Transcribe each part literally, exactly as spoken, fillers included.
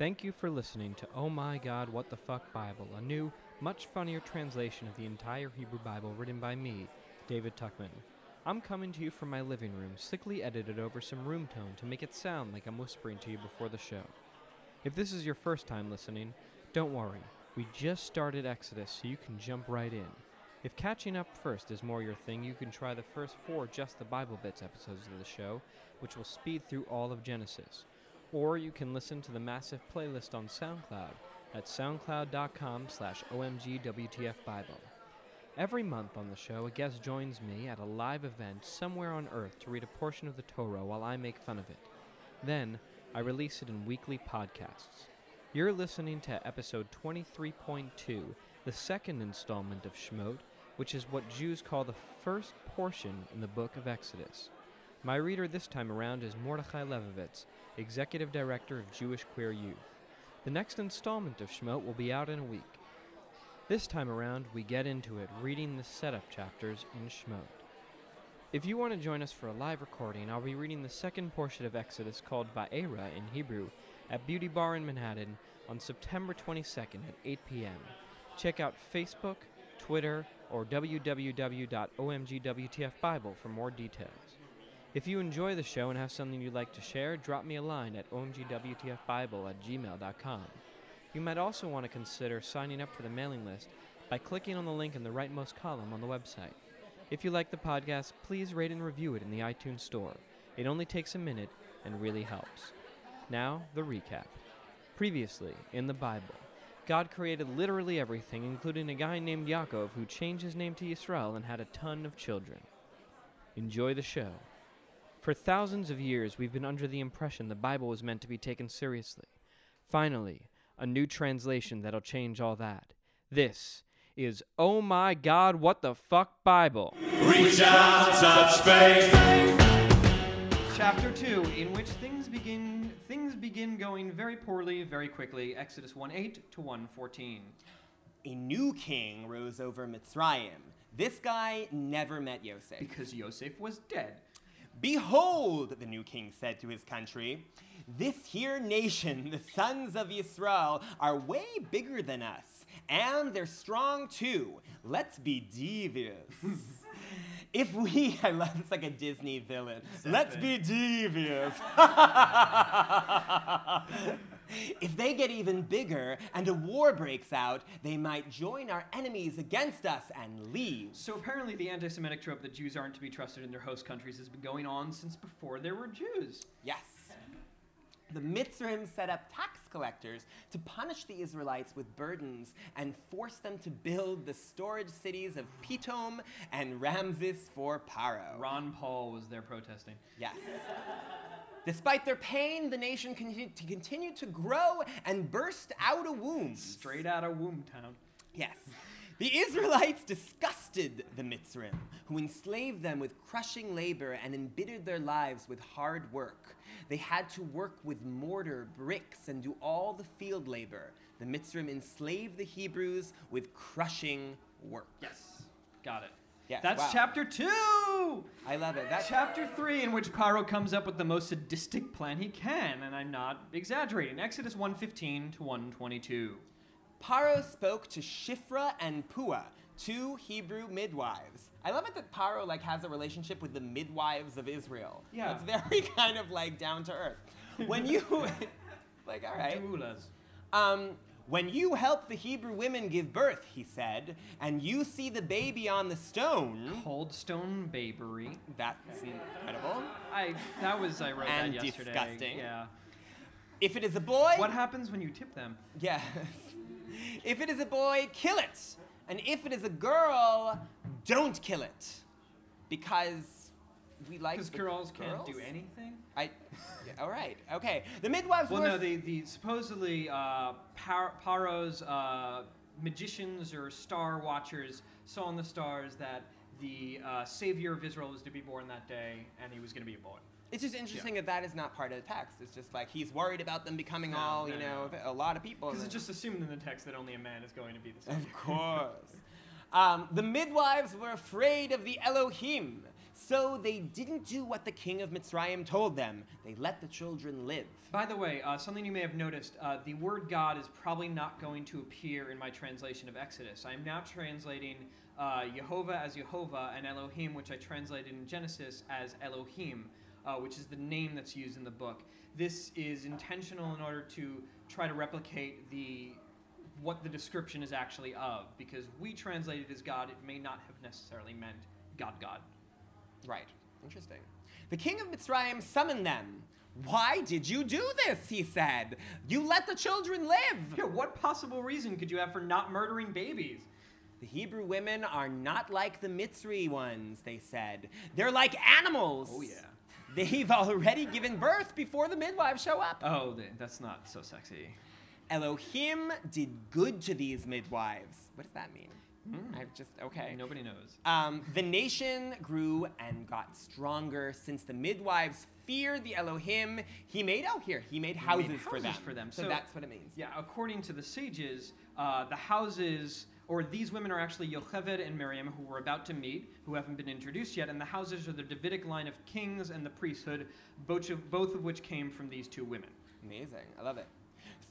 Thank you for listening to Oh My God, What the Fuck Bible, a new, much funnier translation of the entire Hebrew Bible written by me, David Tuckman. I'm coming to you from my living room, slickly edited over some room tone to make it sound like I'm whispering to you before the show. If this is your first time listening, don't worry. We just started Exodus, so you can jump right in. If catching up first is more your thing, you can try the first four Just the Bible Bits episodes of the show, which will speed through all of Genesis. Or you can listen to the massive playlist on SoundCloud at soundcloud dot com slash O M G W T F Bible. Every month on the show, a guest joins me at a live event somewhere on Earth to read a portion of the Torah while I make fun of it. Then, I release it in weekly podcasts. You're listening to episode twenty-three point two, the second installment of Shemot, which is what Jews call the first portion in the book of Exodus. My reader this time around is Mordechai Levovitz, Executive Director of Jewish Queer Youth. The next installment of Shemot will be out in a week. This time around, we get into it, reading the setup chapters in Shemot. If you want to join us for a live recording, I'll be reading the second portion of Exodus, called Vaera in Hebrew, at Beauty Bar in Manhattan on September twenty-second at eight p.m. Check out Facebook, Twitter, or w w w dot O M G W T F Bible for more details. If you enjoy the show and have something you'd like to share, drop me a line at O M G W T F Bible at gmail dot com. You might also want to consider signing up for the mailing list by clicking on the link in the rightmost column on the website. If you like the podcast, please rate and review it in the iTunes store. It only takes a minute and really helps. Now, the recap. Previously, in the Bible, God created literally everything, including a guy named Yaakov who changed his name to Yisrael and had a ton of children. Enjoy the show. For thousands of years, we've been under the impression the Bible was meant to be taken seriously. Finally, a new translation that'll change all that. This is Oh My God, What the Fuck Bible. Reach out, touch faith. Chapter two, in which things begin things begin going very poorly, very quickly. Exodus one eight to one fourteen. A new king rose over Mitzrayim. This guy never met Yosef. Because Yosef was dead. Behold, the new king said to his country, this here nation, the sons of Yisrael, are way bigger than us, and they're strong too. Let's be devious. If we, I love, it's like a Disney villain. Seven. Let's be devious. If they get even bigger and a war breaks out, they might join our enemies against us and leave. So apparently the anti-Semitic trope that Jews aren't to be trusted in their host countries has been going on since before there were Jews. Yes. The Mitzrayim set up tax collectors to punish the Israelites with burdens and force them to build the storage cities of Pithom and Ramses for Paro. Ron Paul was there protesting. Yes. Despite their pain, the nation continued to, continue to grow and burst out of wombs. Straight out of womb town. Yes. The Israelites disgusted the Mitzrayim, who enslaved them with crushing labor and embittered their lives with hard work. They had to work with mortar, bricks, and do all the field labor. The Mitzrayim enslaved the Hebrews with crushing work. Yes. Got it. Yes, That's wow. chapter two! I love it. That's chapter three, in which Paro comes up with the most sadistic plan he can, and I'm not exaggerating. Exodus one fifteen to one twenty-two. Paro spoke to Shifra and Puah, two Hebrew midwives. I love it that Paro like has a relationship with the midwives of Israel. Yeah. It's very kind of like down to earth. When you like, all right. Doulas. Um When you help the Hebrew women give birth, he said, and you see the baby on the stone. Cold stone babery. That's incredible. I that was I wrote and that yesterday. And disgusting. Yeah. If it is a boy. What happens when you tip them? Yes. If it is a boy, kill it. And if it is a girl, don't kill it, because we like. Because girls, girls can't do anything. I. Yeah, all right. Okay. The midwives. Well, were no. The the supposedly uh, Par- Paro's uh, magicians or star watchers saw in the stars that the uh, savior of Israel was to be born that day, and he was going to be a boy. It's just interesting yeah. that that is not part of the text. It's just like he's worried about them becoming no, all no, you know no. a lot of people. Because it's just assumed in the text that only a man is going to be the savior. Of course. um, the midwives were afraid of the Elohim. So they didn't do what the king of Mitzrayim told them. They let the children live. By the way, uh, something you may have noticed, uh, the word God is probably not going to appear in my translation of Exodus. I am now translating uh, Yehovah as Yehovah and Elohim, which I translated in Genesis as Elohim, uh, which is the name that's used in the book. This is intentional in order to try to replicate the what the description is actually of, because we translate it as God, it may not have necessarily meant God, God. Right. Interesting. The king of Mitzrayim summoned them. Why did you do this, he said. You let the children live. Yeah, what possible reason could you have for not murdering babies? The Hebrew women are not like the Mitzri ones, they said. They're like animals. Oh, yeah. They've already given birth before the midwives show up. Oh, that's not so sexy. Elohim did good to these midwives. What does that mean? Mm. I've just, okay. Nobody knows. Um, the nation grew and got stronger since the midwives feared the Elohim. He made, oh, here, he made houses, he made houses for them. For them. So, so that's what it means. Yeah, according to the sages, uh, the houses, or these women are actually Yocheved and Miriam, who we're about to meet, who haven't been introduced yet, and the houses are the Davidic line of kings and the priesthood, both of, both of which came from these two women. Amazing. I love it.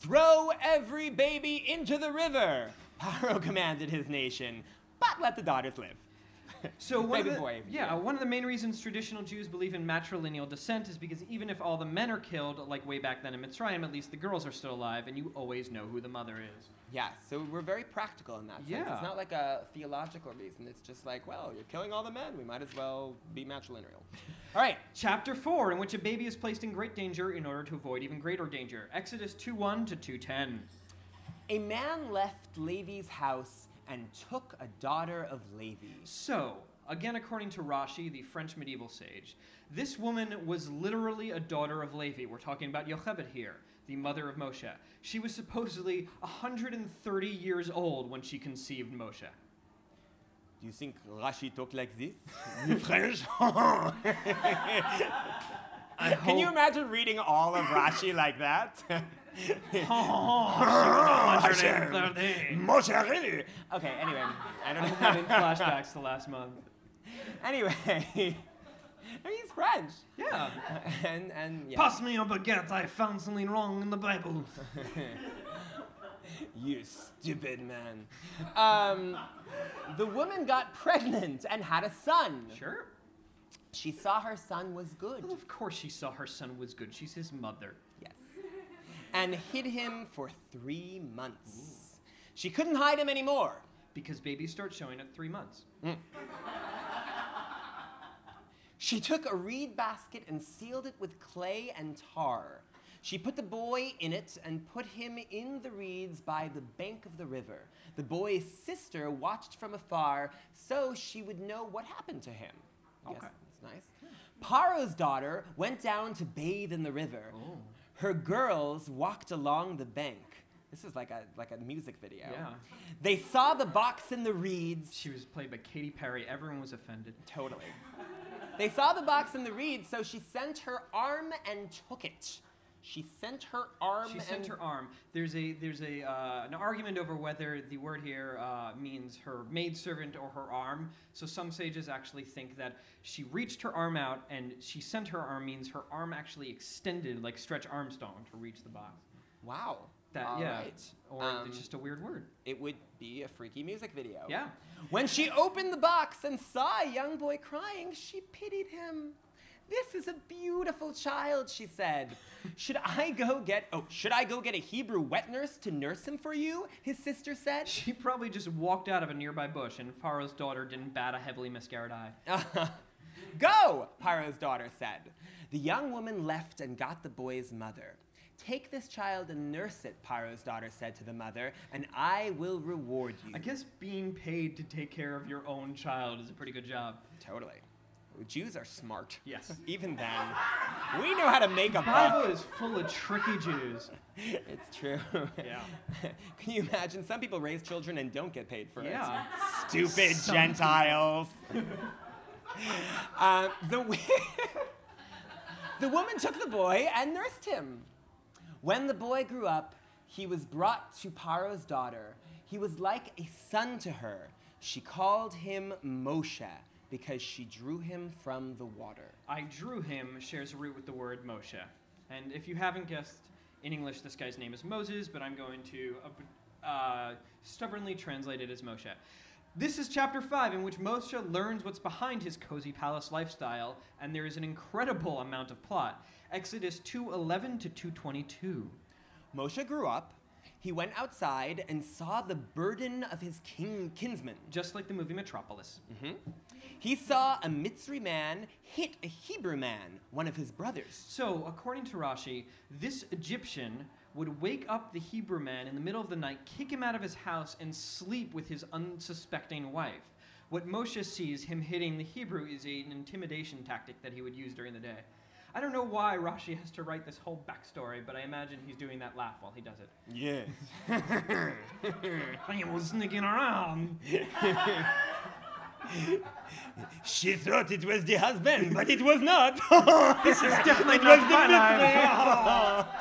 Throw every baby into the river, Paro commanded his nation, but let the daughters live. So one, of the, boy, yeah, yeah. one of the main reasons traditional Jews believe in matrilineal descent is because even if all the men are killed, like way back then in Mitzrayim, at least the girls are still alive, and you always know who the mother is. Yeah, so we're very practical in that sense. Yeah. It's not like a theological reason. It's just like, well, you're killing all the men. We might as well be matrilineal. All right, chapter four, in which a baby is placed in great danger in order to avoid even greater danger. Exodus two one to two ten. A man left Levi's house and took a daughter of Levi. So, again, according to Rashi, the French medieval sage, this woman was literally a daughter of Levi. We're talking about Yocheved here, the mother of Moshe. She was supposedly one hundred thirty years old when she conceived Moshe. Do you think Rashi talked like this? In French? Can you imagine reading all of Rashi like that? Oh, she was one hundred thirty. Okay, anyway, I don't know if I did flashbacks to last month. Anyway, I mean, he's French. Yeah. and and yeah. Pass me a baguette, I found something wrong in the Bible. You stupid man. Um, the woman got pregnant and had a son. Sure. She saw her son was good. Well, of course she saw her son was good. She's his mother. Yes. And hid him for three months. Ooh. She couldn't hide him anymore. Because babies start showing at three months. Mm. She took a reed basket and sealed it with clay and tar. She put the boy in it and put him in the reeds by the bank of the river. The boy's sister watched from afar so she would know what happened to him. Okay. Yes, that's nice. Paro's daughter went down to bathe in the river. Oh. Her girls walked along the bank. This is like a like a music video. Yeah. They saw the box in the reeds. She was played by Katy Perry. Everyone was offended. Totally. They saw the box in the reeds, so she sent her arm and took it. She sent her arm. She sent her arm. There's a there's a uh, an argument over whether the word here uh, means her maidservant or her arm. So some sages actually think that she reached her arm out and she sent her arm means her arm actually extended like Stretch Armstrong to reach the box. Wow. That All yeah. Right. Or um, it's just a weird word. It would be a freaky music video. Yeah. When she opened the box and saw a young boy crying, she pitied him. This is a beautiful child, she said. Should I go get, oh, should I go get a Hebrew wet nurse to nurse him for you? His sister said. She probably just walked out of a nearby bush and Pharaoh's daughter didn't bat a heavily mascaraed eye. Go, Pharaoh's daughter said. The young woman left and got the boy's mother. Take this child and nurse it, Pharaoh's daughter said to the mother, and I will reward you. I guess being paid to take care of your own child is a pretty good job. Totally. Jews are smart. Yes. Even then. We know how to make a buck. The Bible is full of tricky Jews. It's true. Yeah. Can you imagine? Some people raise children and don't get paid for yeah. it. Stupid Some Gentiles. uh, the, w- the woman took the boy and nursed him. When the boy grew up, he was brought to Paro's daughter. He was like a son to her. She called him Moshe, because she drew him from the water. I drew him shares a root with the word Moshe. And if you haven't guessed, in English this guy's name is Moses, but I'm going to uh, stubbornly translate it as Moshe. This is chapter five, in which Moshe learns what's behind his cozy palace lifestyle, and there is an incredible amount of plot. Exodus two eleven to two twenty-two. Moshe grew up. He went outside and saw the burden of his king kinsman. Just like the movie Metropolis. Mm-hmm. He saw a Mitzri man hit a Hebrew man, one of his brothers. So, according to Rashi, this Egyptian would wake up the Hebrew man in the middle of the night, kick him out of his house, and sleep with his unsuspecting wife. What Moshe sees him hitting the Hebrew is an intimidation tactic that he would use during the day. I don't know why Rashi has to write this whole backstory, but I imagine he's doing that laugh while he does it. Yes. I was sneaking around. She thought it was the husband, but it was not. This is definitely not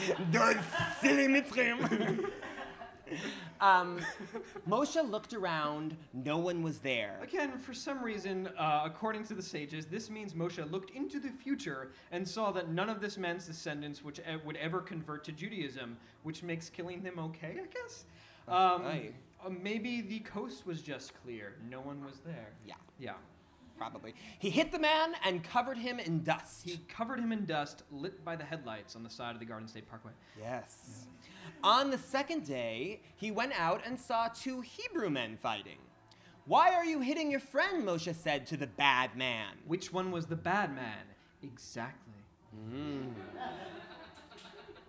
the Mitzrayim. Those silly Mitzrayim. Um, Moshe looked around. No one was there. Again, for some reason, uh, according to the sages, this means Moshe looked into the future and saw that none of this man's descendants would, e- would ever convert to Judaism, which makes killing them okay, I guess? Um, okay. Uh, maybe the coast was just clear. No one was there. Yeah. Yeah. Probably. He hit the man and covered him in dust. He covered him in dust, lit by the headlights on the side of the Garden State Parkway. Yes. Yeah. On the second day, he went out and saw two Hebrew men fighting. Why are you hitting your friend, Moshe said to the bad man. Which one was the bad man? Exactly. Mm.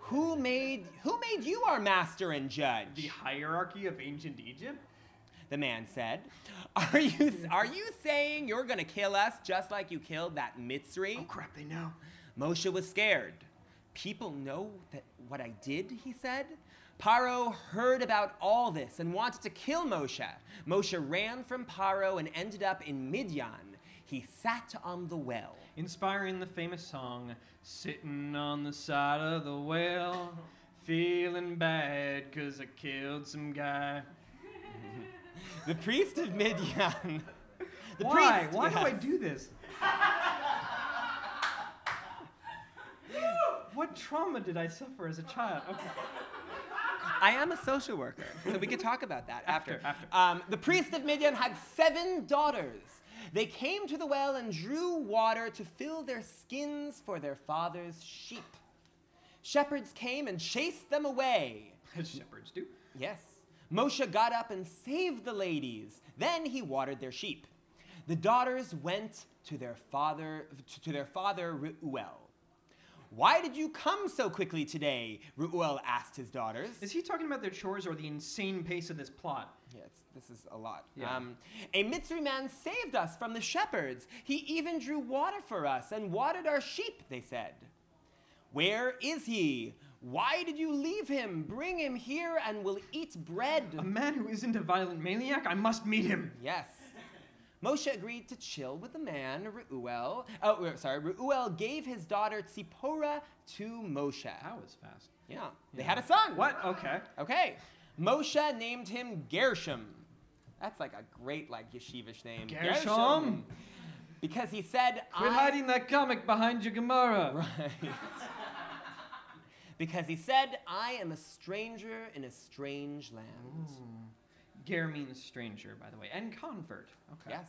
Who made who made you our master and judge? The hierarchy of ancient Egypt? The man said. Are you are you saying you're going to kill us just like you killed that Mitzri? Oh, crap, they know. Moshe was scared. People know that what I did, he said. Paro heard about all this and wanted to kill Moshe. Moshe ran from Paro and ended up in Midian. He sat on the well. Inspiring the famous song, sitting on the side of the well, feeling bad because I killed some guy. The priest of Midian. The Why? Priest, Why yes. do I do this? What trauma did I suffer as a child? Okay. I am a social worker, so we could talk about that after. After. after. Um, the priest of Midian had seven daughters. They came to the well and drew water to fill their skins for their father's sheep. Shepherds came and chased them away. As shepherds do. Yes. Moshe got up and saved the ladies. Then he watered their sheep. The daughters went to their father, to their father Reuel. Why did you come so quickly today? Reuel asked his daughters. Is he talking about their chores or the insane pace of this plot? Yes, this is a lot. Yeah. Um, a Mitzri man saved us from the shepherds. He even drew water for us and watered our sheep, they said. Where is he? Why did you leave him? Bring him here and we'll eat bread. A man who isn't a violent maniac? I must meet him. Yes. Moshe agreed to chill with the man, Reuel. Oh, sorry. Reuel gave his daughter Tzipora to Moshe. That was fast. Yeah. yeah. They had a son. What? Okay. Okay. Moshe named him Gershom. That's like a great, like, yeshivish name. Gershom. Gershom. Because he said, Quit I... hiding that comic behind your Gemara. Right. Because he said, I am a stranger in a strange land. Ooh. Ger means stranger, by the way, and convert. Okay. Yes.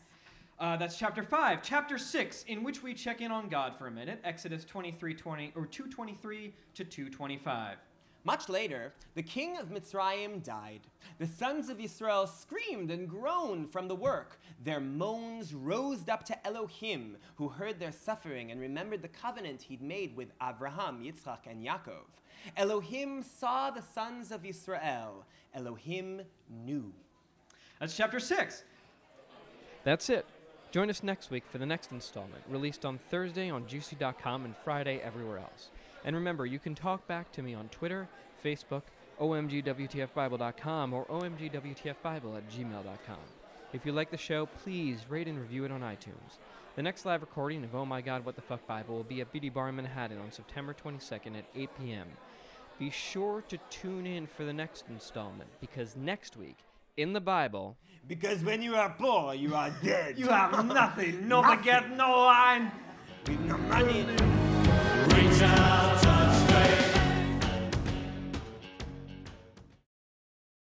Uh, that's chapter five. Chapter six, in which we check in on God for a minute. Exodus twenty-three twenty or two twenty-three to two twenty-five. Much later, the king of Mitzrayim died. The sons of Yisrael screamed and groaned from the work. Their moans rose up to Elohim, who heard their suffering and remembered the covenant he'd made with Abraham, Yitzchak, and Yaakov. Elohim saw the sons of Yisrael. Elohim knew. That's chapter six. That's it. Join us next week for the next installment, released on Thursday on juicy dot com and Friday everywhere else. And remember, you can talk back to me on Twitter, Facebook, O M G W T F Bible dot com, or O M G W T F Bible at gmail dot com. If you like the show, please rate and review it on iTunes. The next live recording of Oh My God, What the Fuck Bible will be at Beauty Bar in Manhattan on September twenty-second at eight p.m. Be sure to tune in for the next installment, because next week in the Bible. Because when you are poor, you are dead. You have nothing. No nothing. Baguette, no wine. With no money. Reach out, touch faith.